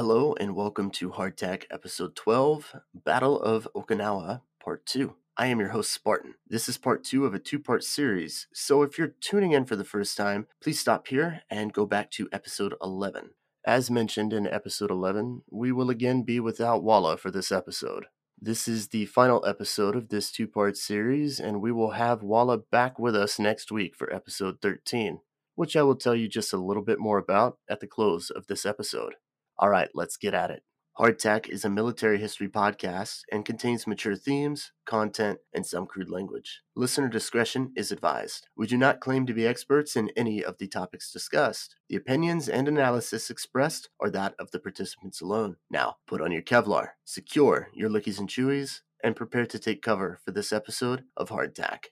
Hello and welcome to Hardtack Episode 12, Battle of Okinawa, Part 2. I am your host, Spartan. This is Part 2 of a two-part series, so if you're tuning in for the first time, please stop here and go back to Episode 11. As mentioned in Episode 11, we will again be without Walla for this episode. This is the final episode of this two-part series, and we will have Walla back with us next week for Episode 13, which I will tell you just a little bit more about at the close of this episode. All right, let's get at it. Hardtack is a military history podcast and contains mature themes, content, and some crude language. Listener discretion is advised. We do not claim to be experts in any of the topics discussed. The opinions and analysis expressed are that of the participants alone. Now, put on your Kevlar, secure your lickies and chewies, and prepare to take cover for this episode of Hardtack.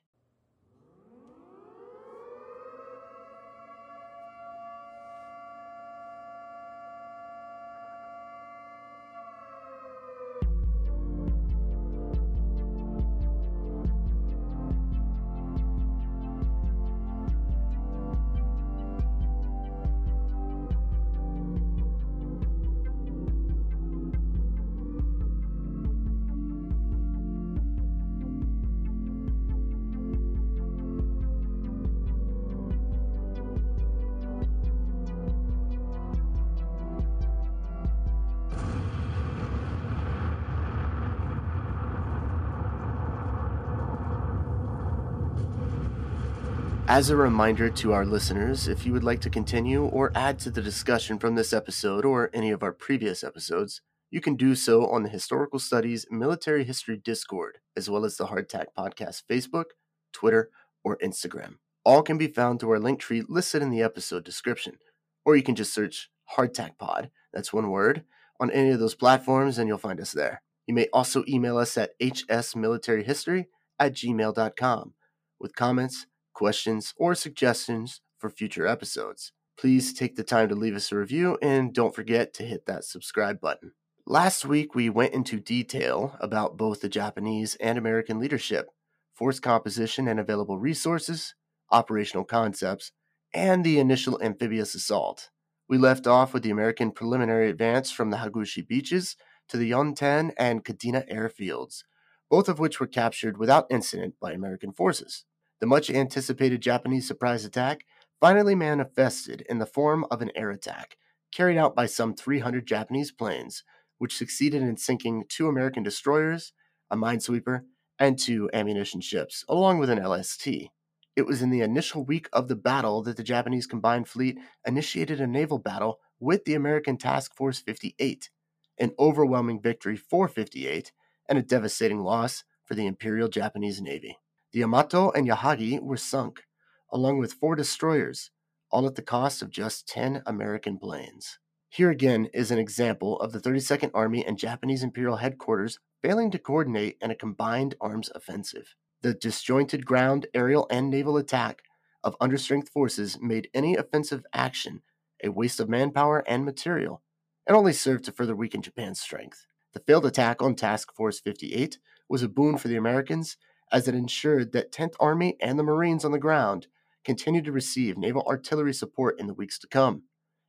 As a reminder to our listeners, if you would like to continue or add to the discussion from this episode or any of our previous episodes, you can do so on the Historical Studies Military History Discord, as well as the Hardtack Podcast Facebook, Twitter, or Instagram. All can be found through our link tree listed in the episode description, or you can just search Hardtack Pod, that's one word, on any of those platforms and you'll find us there. You may also email us at hsmilitaryhistory@gmail.com with comments, questions, or suggestions for future episodes. Please take the time to leave us a review and don't forget to hit that subscribe button. Last week, we went into detail about both the Japanese and American leadership, force composition and available resources, operational concepts, and the initial amphibious assault. We left off with the American preliminary advance from the Hagushi beaches to the Yontan and Kadena airfields, both of which were captured without incident by American forces. The much-anticipated Japanese surprise attack finally manifested in the form of an air attack carried out by some 300 Japanese planes, which succeeded in sinking 2 American destroyers, a minesweeper, and 2 ammunition ships, along with an LST. It was in the initial week of the battle that the Japanese Combined Fleet initiated a naval battle with the American Task Force 58, an overwhelming victory for 58, and a devastating loss for the Imperial Japanese Navy. The Yamato and Yahagi were sunk, along with 4 destroyers, all at the cost of just 10 American planes. Here again is an example of the 62nd Army and Japanese Imperial Headquarters failing to coordinate in a combined arms offensive. The disjointed ground, aerial, and naval attack of understrength forces made any offensive action a waste of manpower and material, and only served to further weaken Japan's strength. The failed attack on Task Force 58 was a boon for the Americans, as it ensured that 10th Army and the Marines on the ground continued to receive naval artillery support in the weeks to come,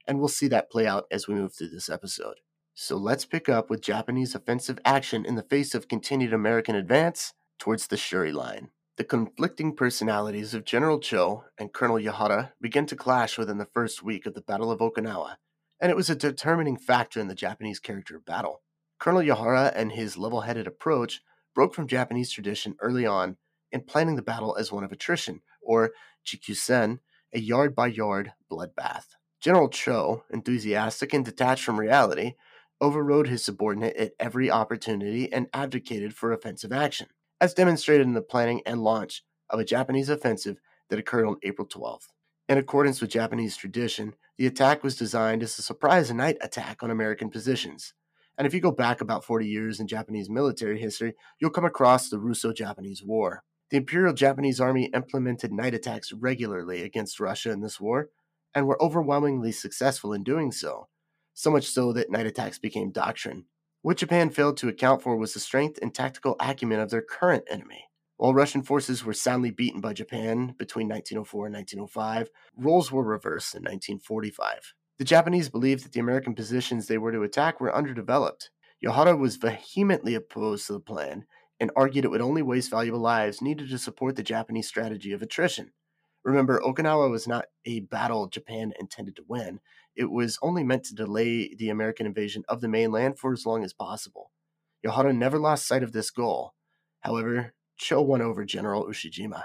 and we'll see that play out as we move through this episode. So let's pick up with Japanese offensive action in the face of continued American advance towards the Shuri Line. The conflicting personalities of General Cho and Colonel Yahara began to clash within the first week of the Battle of Okinawa, and it was a determining factor in the Japanese character of battle. Colonel Yahara and his level-headed approach broke from Japanese tradition early on in planning the battle as one of attrition, or jikyusen, a yard-by-yard bloodbath. General Cho, enthusiastic and detached from reality, overrode his subordinate at every opportunity and advocated for offensive action, as demonstrated in the planning and launch of a Japanese offensive that occurred on April 12th. In accordance with Japanese tradition, the attack was designed as a surprise night attack on American positions. And if you go back about 40 years in Japanese military history, you'll come across the Russo-Japanese War. The Imperial Japanese Army implemented night attacks regularly against Russia in this war, and were overwhelmingly successful in doing so, so much so that night attacks became doctrine. What Japan failed to account for was the strength and tactical acumen of their current enemy. While Russian forces were soundly beaten by Japan between 1904 and 1905, roles were reversed in 1945. The Japanese believed that the American positions they were to attack were underdeveloped. Yahara was vehemently opposed to the plan and argued it would only waste valuable lives needed to support the Japanese strategy of attrition. Remember, Okinawa was not a battle Japan intended to win. It was only meant to delay the American invasion of the mainland for as long as possible. Yahara never lost sight of this goal. However, Cho won over General Ushijima.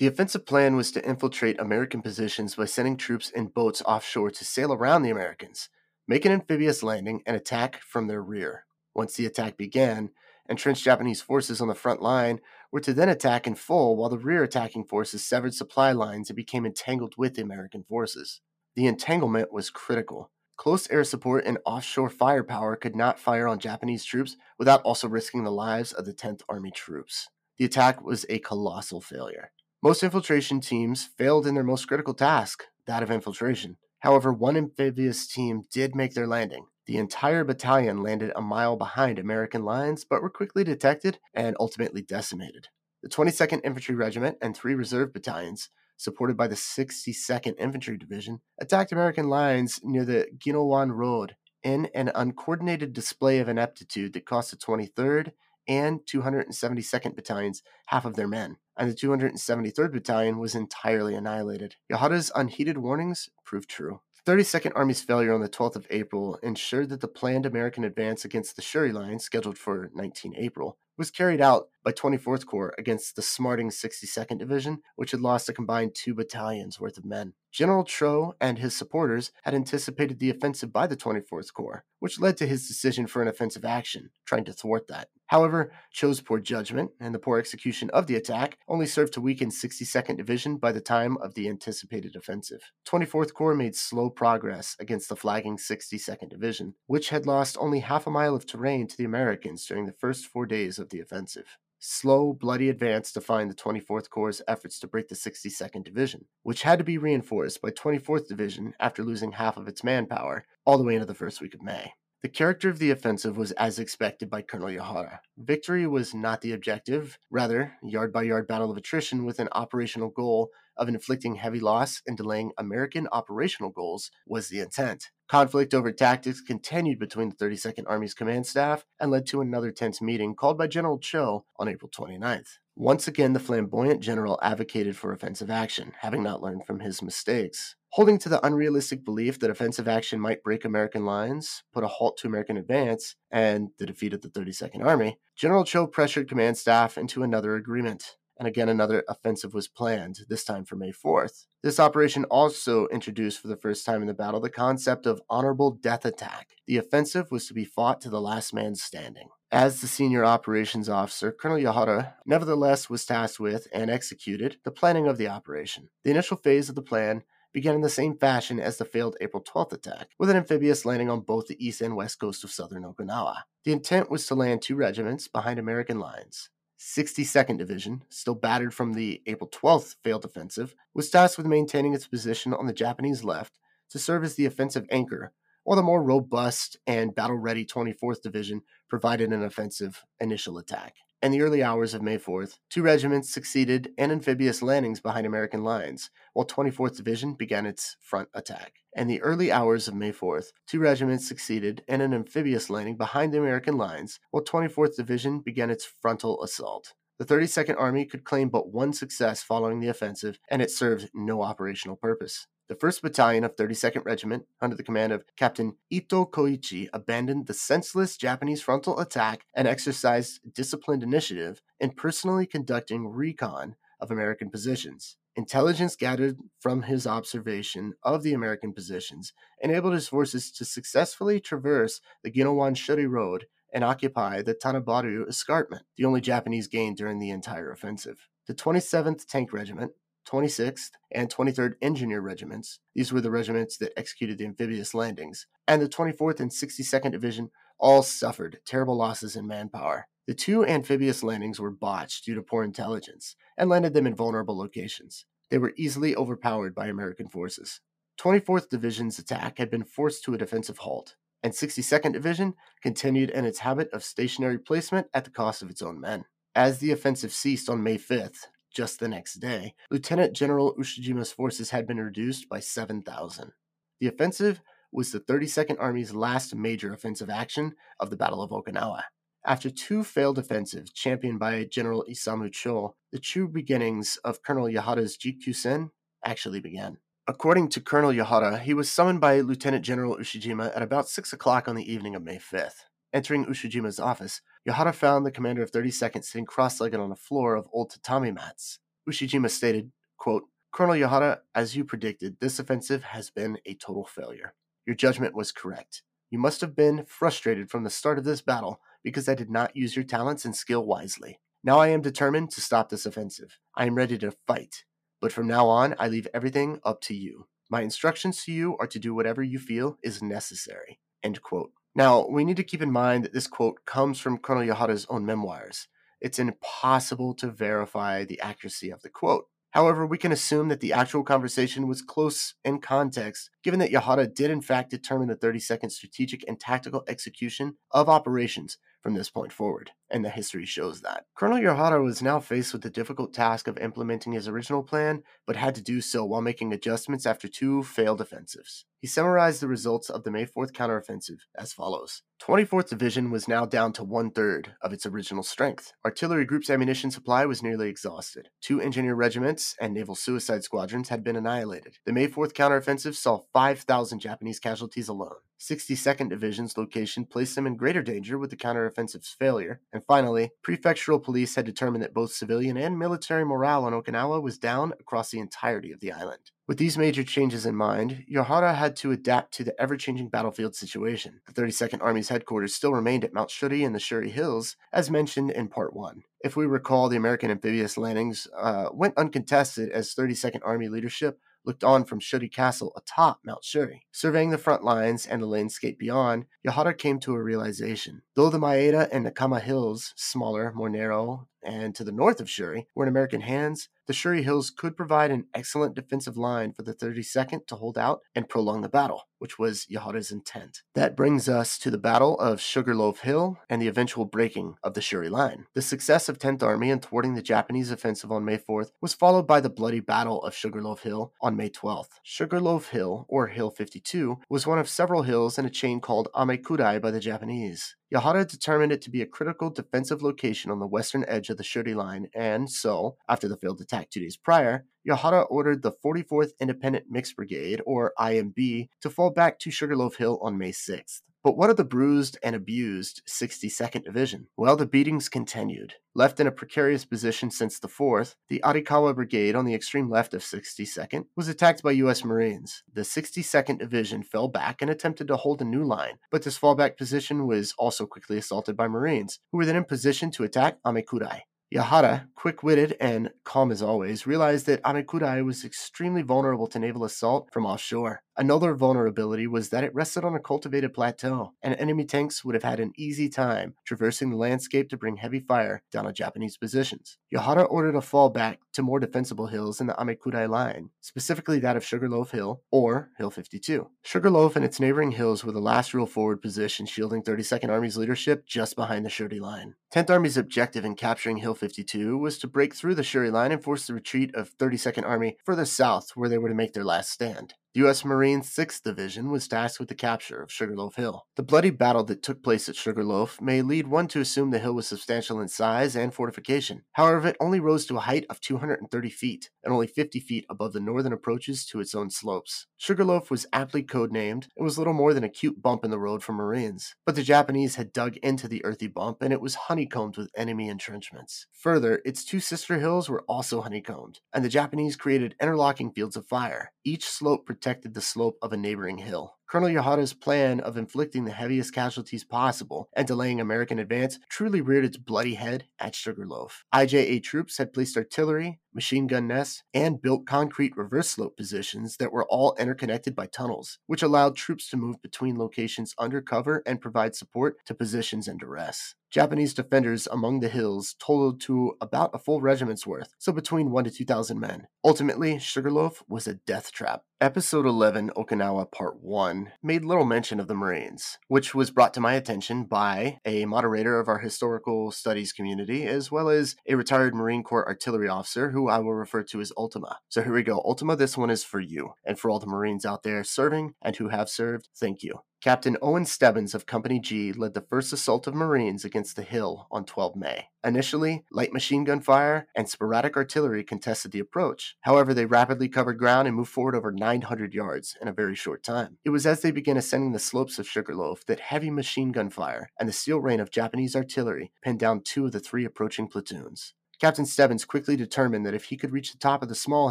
The offensive plan was to infiltrate American positions by sending troops in boats offshore to sail around the Americans, make an amphibious landing, and attack from their rear. Once the attack began, entrenched Japanese forces on the front line were to then attack in full while the rear attacking forces severed supply lines and became entangled with the American forces. The entanglement was critical. Close air support and offshore firepower could not fire on Japanese troops without also risking the lives of the 10th Army troops. The attack was a colossal failure. Most infiltration teams failed in their most critical task, that of infiltration. However, one amphibious team did make their landing. The entire battalion landed a mile behind American lines, but were quickly detected and ultimately decimated. The 22nd Infantry Regiment and 3 reserve battalions, supported by the 62nd Infantry Division, attacked American lines near the Ginowan Road in an uncoordinated display of ineptitude that cost the 23rd and 272nd Battalions half of their men, and the 273rd Battalion was entirely annihilated. Yahara's unheeded warnings proved true. The 32nd Army's failure on the 12th of April ensured that the planned American advance against the Shuri Line, scheduled for 19 April, was carried out by 24th Corps against the smarting 62nd Division, which had lost a combined 2 battalions worth of men. General Cho and his supporters had anticipated the offensive by the 24th Corps, which led to his decision for an offensive action, trying to thwart that. However, Cho's poor judgment and the poor execution of the attack only served to weaken 62nd Division by the time of the anticipated offensive. 24th Corps made slow progress against the flagging 62nd Division, which had lost only half a mile of terrain to the Americans during the first 4 days of the offensive. Slow, bloody advance defined the 24th Corps' efforts to break the 62nd Division, which had to be reinforced by 24th Division after losing half of its manpower all the way into the first week of May. The character of the offensive was as expected by Colonel Yahara. Victory was not the objective, rather, yard-by-yard battle of attrition with an operational goal of inflicting heavy loss and delaying American operational goals was the intent. Conflict over tactics continued between the 32nd Army's command staff and led to another tense meeting called by General Cho on April 29th. Once again, the flamboyant general advocated for offensive action, having not learned from his mistakes. Holding to the unrealistic belief that offensive action might break American lines, put a halt to American advance, and the defeat of the 32nd Army, General Cho pressured command staff into another agreement. And again, another offensive was planned, this time for May 4th. This operation also introduced for the first time in the battle the concept of honorable death attack. The offensive was to be fought to the last man standing. As the senior operations officer, Colonel Yahara, nevertheless, was tasked with and executed the planning of the operation. The initial phase of the plan began in the same fashion as the failed April 12th attack, with an amphibious landing on both the east and west coast of southern Okinawa. The intent was to land 2 regiments behind American lines. 62nd Division, still battered from the April 12th failed offensive, was tasked with maintaining its position on the Japanese left to serve as the offensive anchor, while the more robust and battle-ready 24th Division provided an offensive initial attack. In the early hours of May 4th, 2 regiments succeeded in amphibious landings behind American lines, while 24th Division began its front attack. In the early hours of May 4th, 2 regiments succeeded in an amphibious landing behind the American lines, while 24th Division began its frontal assault. The 32nd Army could claim but one success following the offensive, and it served no operational purpose. The 1st Battalion of 32nd Regiment, under the command of Captain Ito Koichi, abandoned the senseless Japanese frontal attack and exercised disciplined initiative in personally conducting recon of American positions. Intelligence gathered from his observation of the American positions enabled his forces to successfully traverse the Ginowan Shuri Road and occupy the Tanabaru Escarpment, the only Japanese gain during the entire offensive. The 27th Tank Regiment, 26th and 23rd Engineer Regiments, these were the regiments that executed the amphibious landings, and the 24th and 62nd Division all suffered terrible losses in manpower. The 2 amphibious landings were botched due to poor intelligence, and landed them in vulnerable locations. They were easily overpowered by American forces. 24th Division's attack had been forced to a defensive halt, and 62nd Division continued in its habit of stationary placement at the cost of its own men. As the offensive ceased on May 5th, just the next day, Lieutenant General Ushijima's forces had been reduced by 7,000. The offensive was the 32nd Army's last major offensive action of the Battle of Okinawa. After two failed offensives championed by General Isamu Cho, the true beginnings of Colonel Yahara's Jikkusen actually began. According to Colonel Yahara, he was summoned by Lieutenant General Ushijima at about 6 o'clock on the evening of May 5th. Entering Ushijima's office, Yahara found the commander of 32nd sitting cross-legged on a floor of old tatami mats. Ushijima stated, quote, "Colonel Yahara, as you predicted, this offensive has been a total failure. Your judgment was correct. You must have been frustrated from the start of this battle because I did not use your talents and skill wisely. Now I am determined to stop this offensive. I am ready to fight. But from now on, I leave everything up to you. My instructions to you are to do whatever you feel is necessary." End quote. Now, we need to keep in mind that this quote comes from Colonel Yahara's own memoirs. It's impossible to verify the accuracy of the quote. However, we can assume that the actual conversation was close in context, given that Yahara did in fact determine the 32nd strategic and tactical execution of operations from this point forward, and the history shows that. Colonel Yahara was now faced with the difficult task of implementing his original plan, but had to do so while making adjustments after two failed offensives. He summarized the results of the May 4th counteroffensive as follows. 24th Division was now down to one-third of its original strength. Artillery Group's ammunition supply was nearly exhausted. Two engineer regiments and naval suicide squadrons had been annihilated. The May 4th counteroffensive saw 5,000 Japanese casualties alone. 62nd Division's location placed them in greater danger with the counteroffensive's failure. And finally, prefectural police had determined that both civilian and military morale on Okinawa was down across the entirety of the island. With these major changes in mind, Yahara had to adapt to the ever-changing battlefield situation. The 32nd Army's headquarters still remained at Mount Shuri in the Shuri Hills, as mentioned in Part 1. If we recall, the American amphibious landings went uncontested as 32nd Army leadership looked on from Shuri Castle atop Mount Shuri. Surveying the front lines and the landscape beyond, Yahara came to a realization. Though the Maeda and Nakama Hills, smaller, more narrow, and to the north of Shuri, were in American hands, the Shuri Hills could provide an excellent defensive line for the 32nd to hold out and prolong the battle, which was Yahara's intent. That brings us to the Battle of Sugarloaf Hill and the eventual breaking of the Shuri Line. The success of 10th Army in thwarting the Japanese offensive on May 4th was followed by the bloody Battle of Sugarloaf Hill on May 12th. Sugarloaf Hill, or Hill 52, was one of several hills in a chain called Amekudai by the Japanese. Yahara determined it to be a critical defensive location on the western edge of the Shuri Line, and so, after the failed attack 2 days prior, Yahara ordered the 44th Independent Mixed Brigade, or IMB, to fall back to Sugarloaf Hill on May 6th. But what of the bruised and abused 62nd Division? Well, the beatings continued. Left in a precarious position since the 4th, the Arikawa Brigade on the extreme left of 62nd was attacked by U.S. Marines. The 62nd Division fell back and attempted to hold a new line, but this fallback position was also quickly assaulted by Marines, who were then in position to attack Amekudai. Yahara, quick-witted and calm as always, realized that Amekudai was extremely vulnerable to naval assault from offshore. Another vulnerability was that it rested on a cultivated plateau, and enemy tanks would have had an easy time traversing the landscape to bring heavy fire down on Japanese positions. Yahara ordered a fallback to more defensible hills in the Amekudai Line, specifically that of Sugarloaf Hill, or Hill 52. Sugarloaf and its neighboring hills were the last real forward position, shielding 32nd Army's leadership just behind the Shuri Line. 10th Army's objective in capturing Hill 52 was to break through the Shuri Line and force the retreat of 32nd Army further south, where they were to make their last stand. The U.S. Marine 6th Division was tasked with the capture of Sugarloaf Hill. The bloody battle that took place at Sugarloaf may lead one to assume the hill was substantial in size and fortification. However, it only rose to a height of 230 feet, and only 50 feet above the northern approaches to its own slopes. Sugarloaf was aptly codenamed and was little more than a cute bump in the road for Marines, but the Japanese had dug into the earthy bump and it was honeycombed with enemy entrenchments. Further, its two sister hills were also honeycombed, and the Japanese created interlocking fields of fire. Each slope protected the slope of a neighboring hill. Colonel Yahara's plan of inflicting the heaviest casualties possible and delaying American advance truly reared its bloody head at Sugarloaf. IJA troops had placed artillery, machine gun nests, and built concrete reverse slope positions that were all interconnected by tunnels, which allowed troops to move between locations under cover and provide support to positions in duress. Japanese defenders among the hills totaled to about a full regiment's worth, so between 1,000 to 2,000 men. Ultimately, Sugarloaf was a death trap. Episode 11, Okinawa Part 1, Yontan made little mention of the Marines, which was brought to my attention by a moderator of our historical studies community, as well as a retired Marine Corps artillery officer who I will refer to as Ultima. So here we go. Ultima, this one is for you and for all the Marines out there serving and who have served. Thank you. Captain Owen Stebbins of Company G led the first assault of Marines against the hill on 12 May. Initially, light machine gun fire and sporadic artillery contested the approach. However, they rapidly covered ground and moved forward over 900 yards in a very short time. It was as they began ascending the slopes of Sugarloaf that heavy machine gun fire and the steel rain of Japanese artillery pinned down two of the three approaching platoons. Captain Stebbins quickly determined that if he could reach the top of the small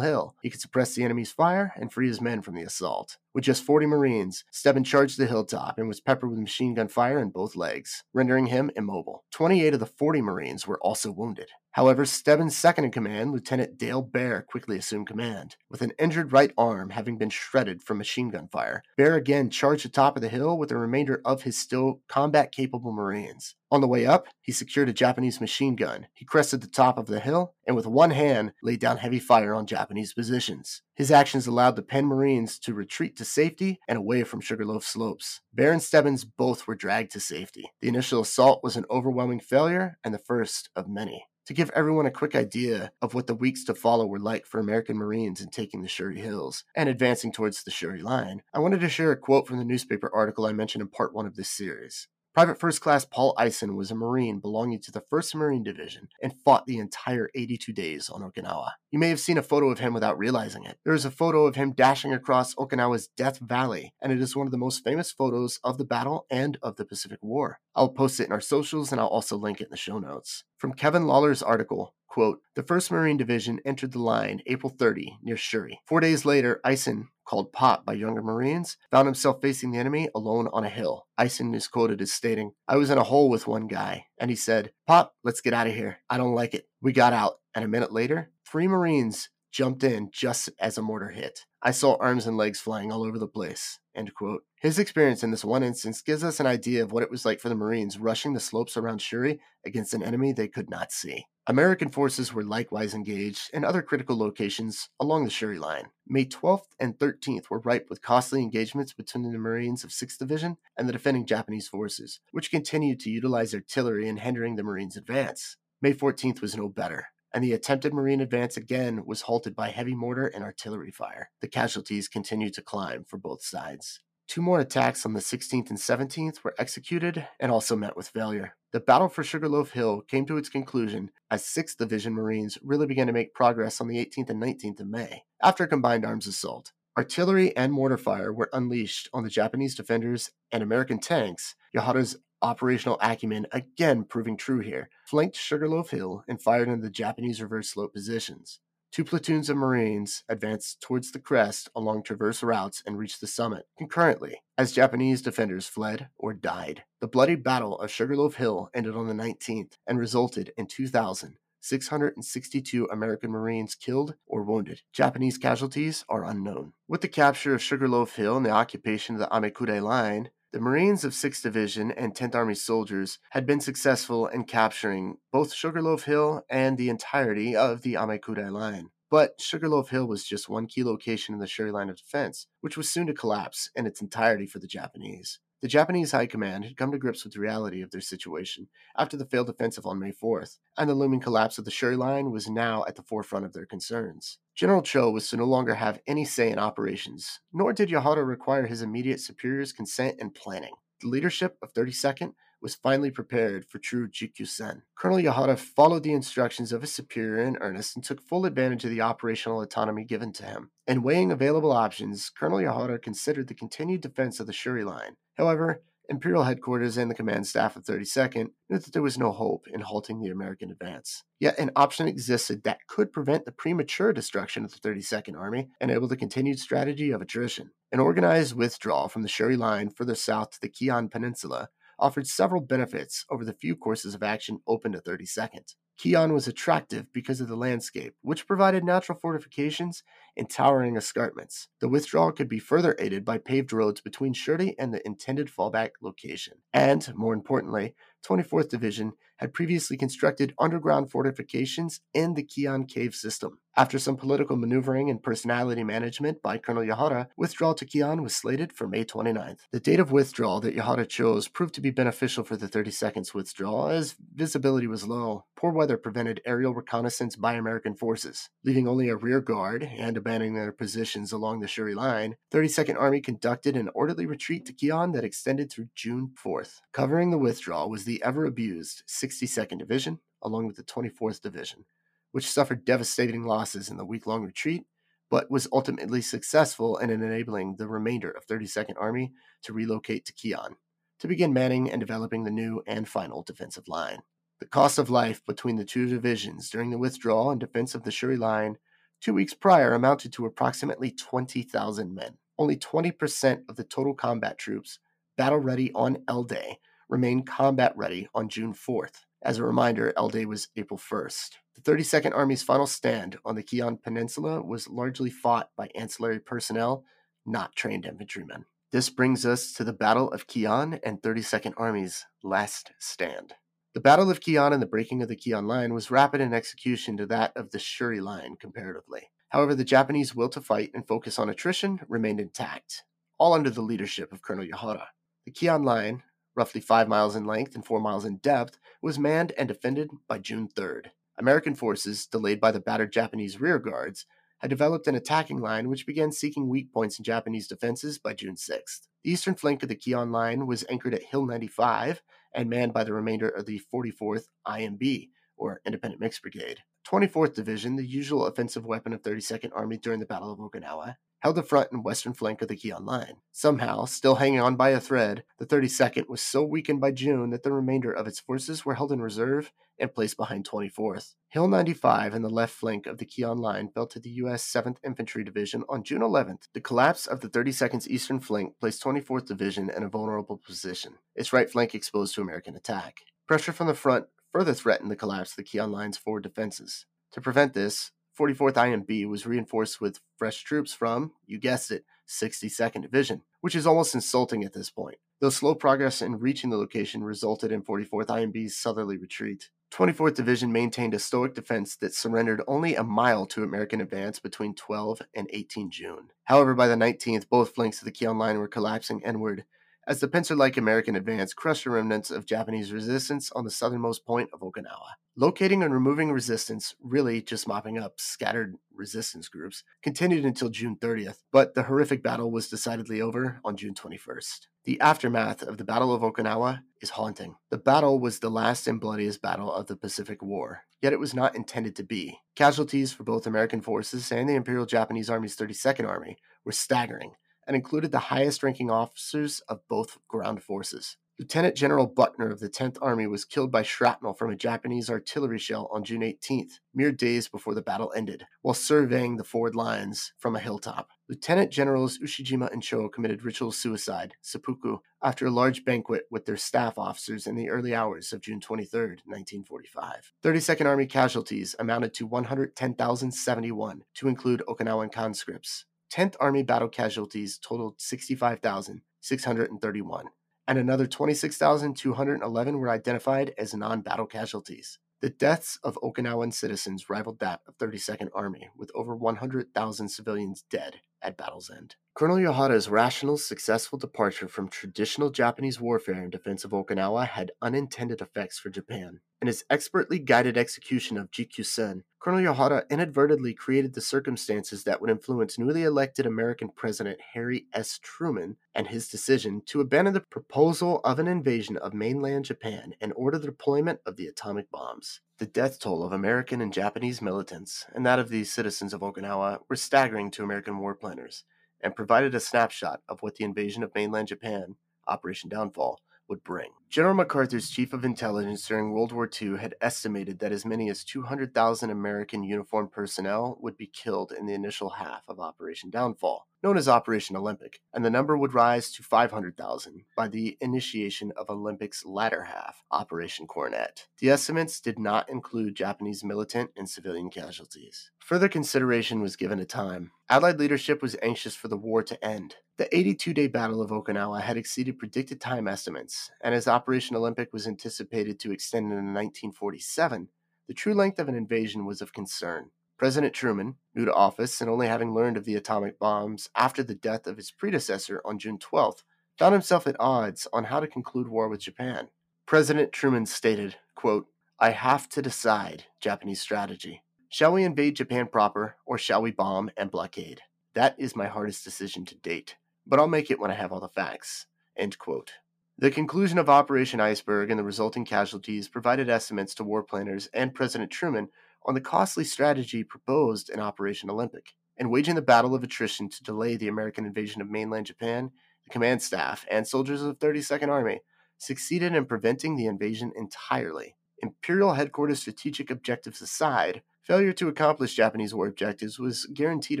hill, he could suppress the enemy's fire and free his men from the assault. With just 40 Marines, Stebbins charged the hilltop and was peppered with machine gun fire in both legs, rendering him immobile. 28 of the 40 Marines were also wounded. However, Stebbins' second-in-command, Lieutenant Dale Baer, quickly assumed command. With an injured right arm having been shredded from machine gun fire, Baer again charged the top of the hill with the remainder of his still combat-capable Marines. On the way up, he secured a Japanese machine gun. He crested the top of the hill and with one hand laid down heavy fire on Japanese positions. His actions allowed the Penn Marines to retreat to safety and away from Sugarloaf slopes. Baer and Stebbins both were dragged to safety. The initial assault was an overwhelming failure and the first of many. To give everyone a quick idea of what the weeks to follow were like for American Marines in taking the Shuri Hills and advancing towards the Shuri Line, I wanted to share a quote from the newspaper article I mentioned in part one of this series. Private First Class Paul Eisen was a Marine belonging to the 1st Marine Division and fought the entire 82 days on Okinawa. You may have seen a photo of him without realizing it. There is a photo of him dashing across Okinawa's Death Valley, and it is one of the most famous photos of the battle and of the Pacific War. I'll post it in our socials, and I'll also link it in the show notes. From Kevin Lawler's article, quote, "The 1st Marine Division entered the line April 30 near Shuri. 4 days later, Eisen, called Pop by younger Marines, found himself facing the enemy alone on a hill. Eisen is quoted as stating, 'I was in a hole with one guy, and he said, Pop, let's get out of here. I don't like it. We got out, and a minute later, 3 Marines jumped in just as a mortar hit. I saw arms and legs flying all over the place.'" End quote. His experience in this one instance gives us an idea of what it was like for the Marines rushing the slopes around Shuri against an enemy they could not see. American forces were likewise engaged in other critical locations along the Shuri Line. May 12th and 13th were ripe with costly engagements between the Marines of 6th Division and the defending Japanese forces, which continued to utilize artillery in hindering the Marines' advance. May 14th was no better, and the attempted Marine advance again was halted by heavy mortar and artillery fire. The casualties continued to climb for both sides. 2 more attacks on the 16th and 17th were executed and also met with failure. The battle for Sugarloaf Hill came to its conclusion as 6th Division Marines really began to make progress on the 18th and 19th of May. After a combined arms assault, artillery and mortar fire were unleashed on the Japanese defenders and American tanks. Yahara's operational acumen, again proving true here, flanked Sugarloaf Hill and fired into the Japanese reverse slope positions. 2 platoons of Marines advanced towards the crest along traverse routes and reached the summit concurrently as Japanese defenders fled or died. The bloody battle of Sugarloaf Hill ended on the 19th and resulted in 2,662 American Marines killed or wounded. Japanese casualties are unknown. With the capture of Sugarloaf Hill and the occupation of the Amekudai Line, the Marines of 6th Division and 10th Army soldiers had been successful in capturing both Sugarloaf Hill and the entirety of the Amekudai Line. But Sugarloaf Hill was just one key location in the Shuri Line of defense, which was soon to collapse in its entirety for the Japanese. The Japanese High Command had come to grips with the reality of their situation after the failed offensive on May 4th, and the looming collapse of the Shuri Line was now at the forefront of their concerns. General Cho was to no longer have any say in operations, nor did Yahara require his immediate superior's consent and planning. The leadership of 32nd was finally prepared for true Jikusen. Colonel Yahara followed the instructions of his superior in earnest and took full advantage of the operational autonomy given to him. In weighing available options, Colonel Yahara considered the continued defense of the Shuri Line. However, Imperial Headquarters and the command staff of 32nd knew that there was no hope in halting the American advance. Yet an option existed that could prevent the premature destruction of the 32nd Army and enable the continued strategy of attrition. An organized withdrawal from the Shuri Line further south to the Kiyan Peninsula offered several benefits over the few courses of action open to 32nd. Kiyan was attractive because of the landscape, which provided natural fortifications and towering escarpments. The withdrawal could be further aided by paved roads between Shuri and the intended fallback location. And, more importantly, 24th Division had previously constructed underground fortifications in the Kiyan cave system. After some political maneuvering and personality management by Colonel Yahara, withdrawal to Kiyan was slated for May 29th. The date of withdrawal that Yahara chose proved to be beneficial for the 32nd's withdrawal, as visibility was low, poor weather prevented aerial reconnaissance by American forces. Leaving only a rear guard and abandoning their positions along the Shuri Line, 32nd Army conducted an orderly retreat to Kiyan that extended through June 4th. Covering the withdrawal was the ever-abused 62nd Division, along with the 24th Division, which suffered devastating losses in the week-long retreat, but was ultimately successful in enabling the remainder of 32nd Army to relocate to Kiyan, to begin manning and developing the new and final defensive line. The cost of life between the two divisions during the withdrawal and defense of the Shuri Line 2 weeks prior amounted to approximately 20,000 men. Only 20% of the total combat troops battle-ready on L-Day remained combat-ready on June 4th. As a reminder, L-Day was April 1st. The 32nd Army's final stand on the Kiyan Peninsula was largely fought by ancillary personnel, not trained infantrymen. This brings us to the Battle of Kiyan and 32nd Army's last stand. The Battle of Kiyan and the breaking of the Kiyan Line was rapid in execution to that of the Shuri Line comparatively. However, the Japanese will to fight and focus on attrition remained intact, all under the leadership of Colonel Yahara. The Kiyan Line, roughly 5 miles in length and 4 miles in depth, was manned and defended by June 3rd. American forces, delayed by the battered Japanese rearguards, had developed an attacking line which began seeking weak points in Japanese defenses by June 6th. The eastern flank of the Kiyan Line was anchored at Hill 95 and manned by the remainder of the 44th IMB, or Independent Mixed Brigade. 24th Division, the usual offensive weapon of 32nd Army during the Battle of Okinawa, held the front and western flank of the Kiyan Line. Somehow, still hanging on by a thread, the 32nd was so weakened by June that the remainder of its forces were held in reserve and placed behind 24th. Hill 95 and the left flank of the Kiyan Line fell to the U.S. 7th Infantry Division on June 11th. The collapse of the 32nd's eastern flank placed 24th Division in a vulnerable position, its right flank exposed to American attack. Pressure from the front further threatened the collapse of the Kiyan Line's forward defenses. To prevent this, 44th IMB was reinforced with fresh troops from, you guessed it, 62nd Division, which is almost insulting at this point, though slow progress in reaching the location resulted in 44th IMB's southerly retreat. 24th Division maintained a stoic defense that surrendered only a mile to American advance between 12 and 18 June. However, by the 19th, both flanks of the Kiyan Line were collapsing inward, as the pincer-like American advance crushed the remnants of Japanese resistance on the southernmost point of Okinawa. Locating and removing resistance, really just mopping up scattered resistance groups, continued until June 30th, but the horrific battle was decidedly over on June 21st. The aftermath of the Battle of Okinawa is haunting. The battle was the last and bloodiest battle of the Pacific War, yet it was not intended to be. Casualties for both American forces and the Imperial Japanese Army's 32nd Army were staggering, and included the highest-ranking officers of both ground forces. Lieutenant General Buckner of the 10th Army was killed by shrapnel from a Japanese artillery shell on June 18th, mere days before the battle ended, while surveying the forward lines from a hilltop. Lieutenant Generals Ushijima and Cho committed ritual suicide, seppuku, after a large banquet with their staff officers in the early hours of June 23, 1945. 32nd Army casualties amounted to 110,071, to include Okinawan conscripts. 10th Army battle casualties totaled 65,631, and another 26,211 were identified as non-battle casualties. The deaths of Okinawan citizens rivaled that of 32nd Army, with over 100,000 civilians dead at battle's end. Colonel Yahara's rational, successful departure from traditional Japanese warfare in defense of Okinawa had unintended effects for Japan. In his expertly guided execution of Jikyu-sen, Colonel Yahara inadvertently created the circumstances that would influence newly elected American President Harry S. Truman and his decision to abandon the proposal of an invasion of mainland Japan and order the deployment of the atomic bombs. The death toll of American and Japanese militants, and that of the citizens of Okinawa, were staggering to American war planners, and provided a snapshot of what the invasion of mainland Japan, Operation Downfall, would bring. General MacArthur's chief of intelligence during World War II had estimated that as many as 200,000 American uniformed personnel would be killed in the initial half of Operation Downfall, known as Operation Olympic, and the number would rise to 500,000 by the initiation of Olympic's latter half, Operation Coronet. The estimates did not include Japanese militant and civilian casualties. Further consideration was given to time. Allied leadership was anxious for the war to end. The 82-day Battle of Okinawa had exceeded predicted time estimates, and as Operation Olympic was anticipated to extend into 1947, the true length of an invasion was of concern. President Truman, new to office and only having learned of the atomic bombs after the death of his predecessor on June 12th, found himself at odds on how to conclude war with Japan. President Truman stated, quote, "I have to decide Japanese strategy. Shall we invade Japan proper, or shall we bomb and blockade? That is my hardest decision to date, but I'll make it when I have all the facts." End quote. The conclusion of Operation Iceberg and the resulting casualties provided estimates to war planners and President Truman on the costly strategy proposed in Operation Olympic. In waging the battle of attrition to delay the American invasion of mainland Japan, the command staff and soldiers of the 32nd Army succeeded in preventing the invasion entirely. Imperial headquarters strategic objectives aside, failure to accomplish Japanese war objectives was guaranteed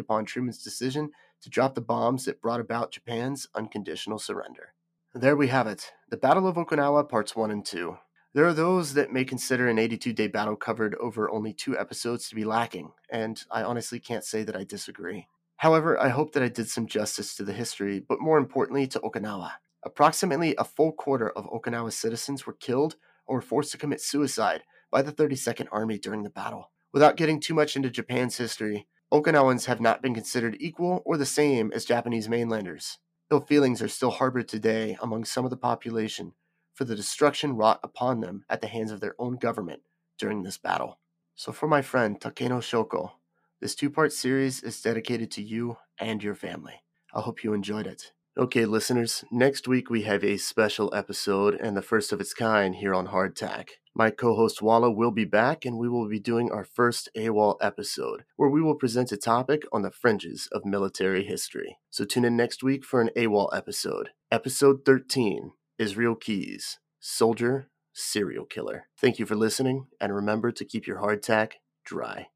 upon Truman's decision to drop the bombs that brought about Japan's unconditional surrender. There we have it, the Battle of Okinawa Parts 1 and 2. There are those that may consider an 82-day battle covered over only 2 episodes to be lacking, and I honestly can't say that I disagree. However, I hope that I did some justice to the history, but more importantly to Okinawa. Approximately a full quarter of Okinawa citizens were killed or were forced to commit suicide by the 32nd Army during the battle. Without getting too much into Japan's history, Okinawans have not been considered equal or the same as Japanese mainlanders. Ill feelings are still harbored today among some of the population for the destruction wrought upon them at the hands of their own government during this battle. So for my friend Takeno Shoko, this 2-part series is dedicated to you and your family. I hope you enjoyed it. Okay, listeners, next week we have a special episode and the first of its kind here on Hardtack. My co-host Walla will be back, and we will be doing our first AWOL episode, where we will present a topic on the fringes of military history. So tune in next week for an AWOL episode. Episode 13, Israel Keys, Soldier, Serial Killer. Thank you for listening, and remember to keep your hardtack dry.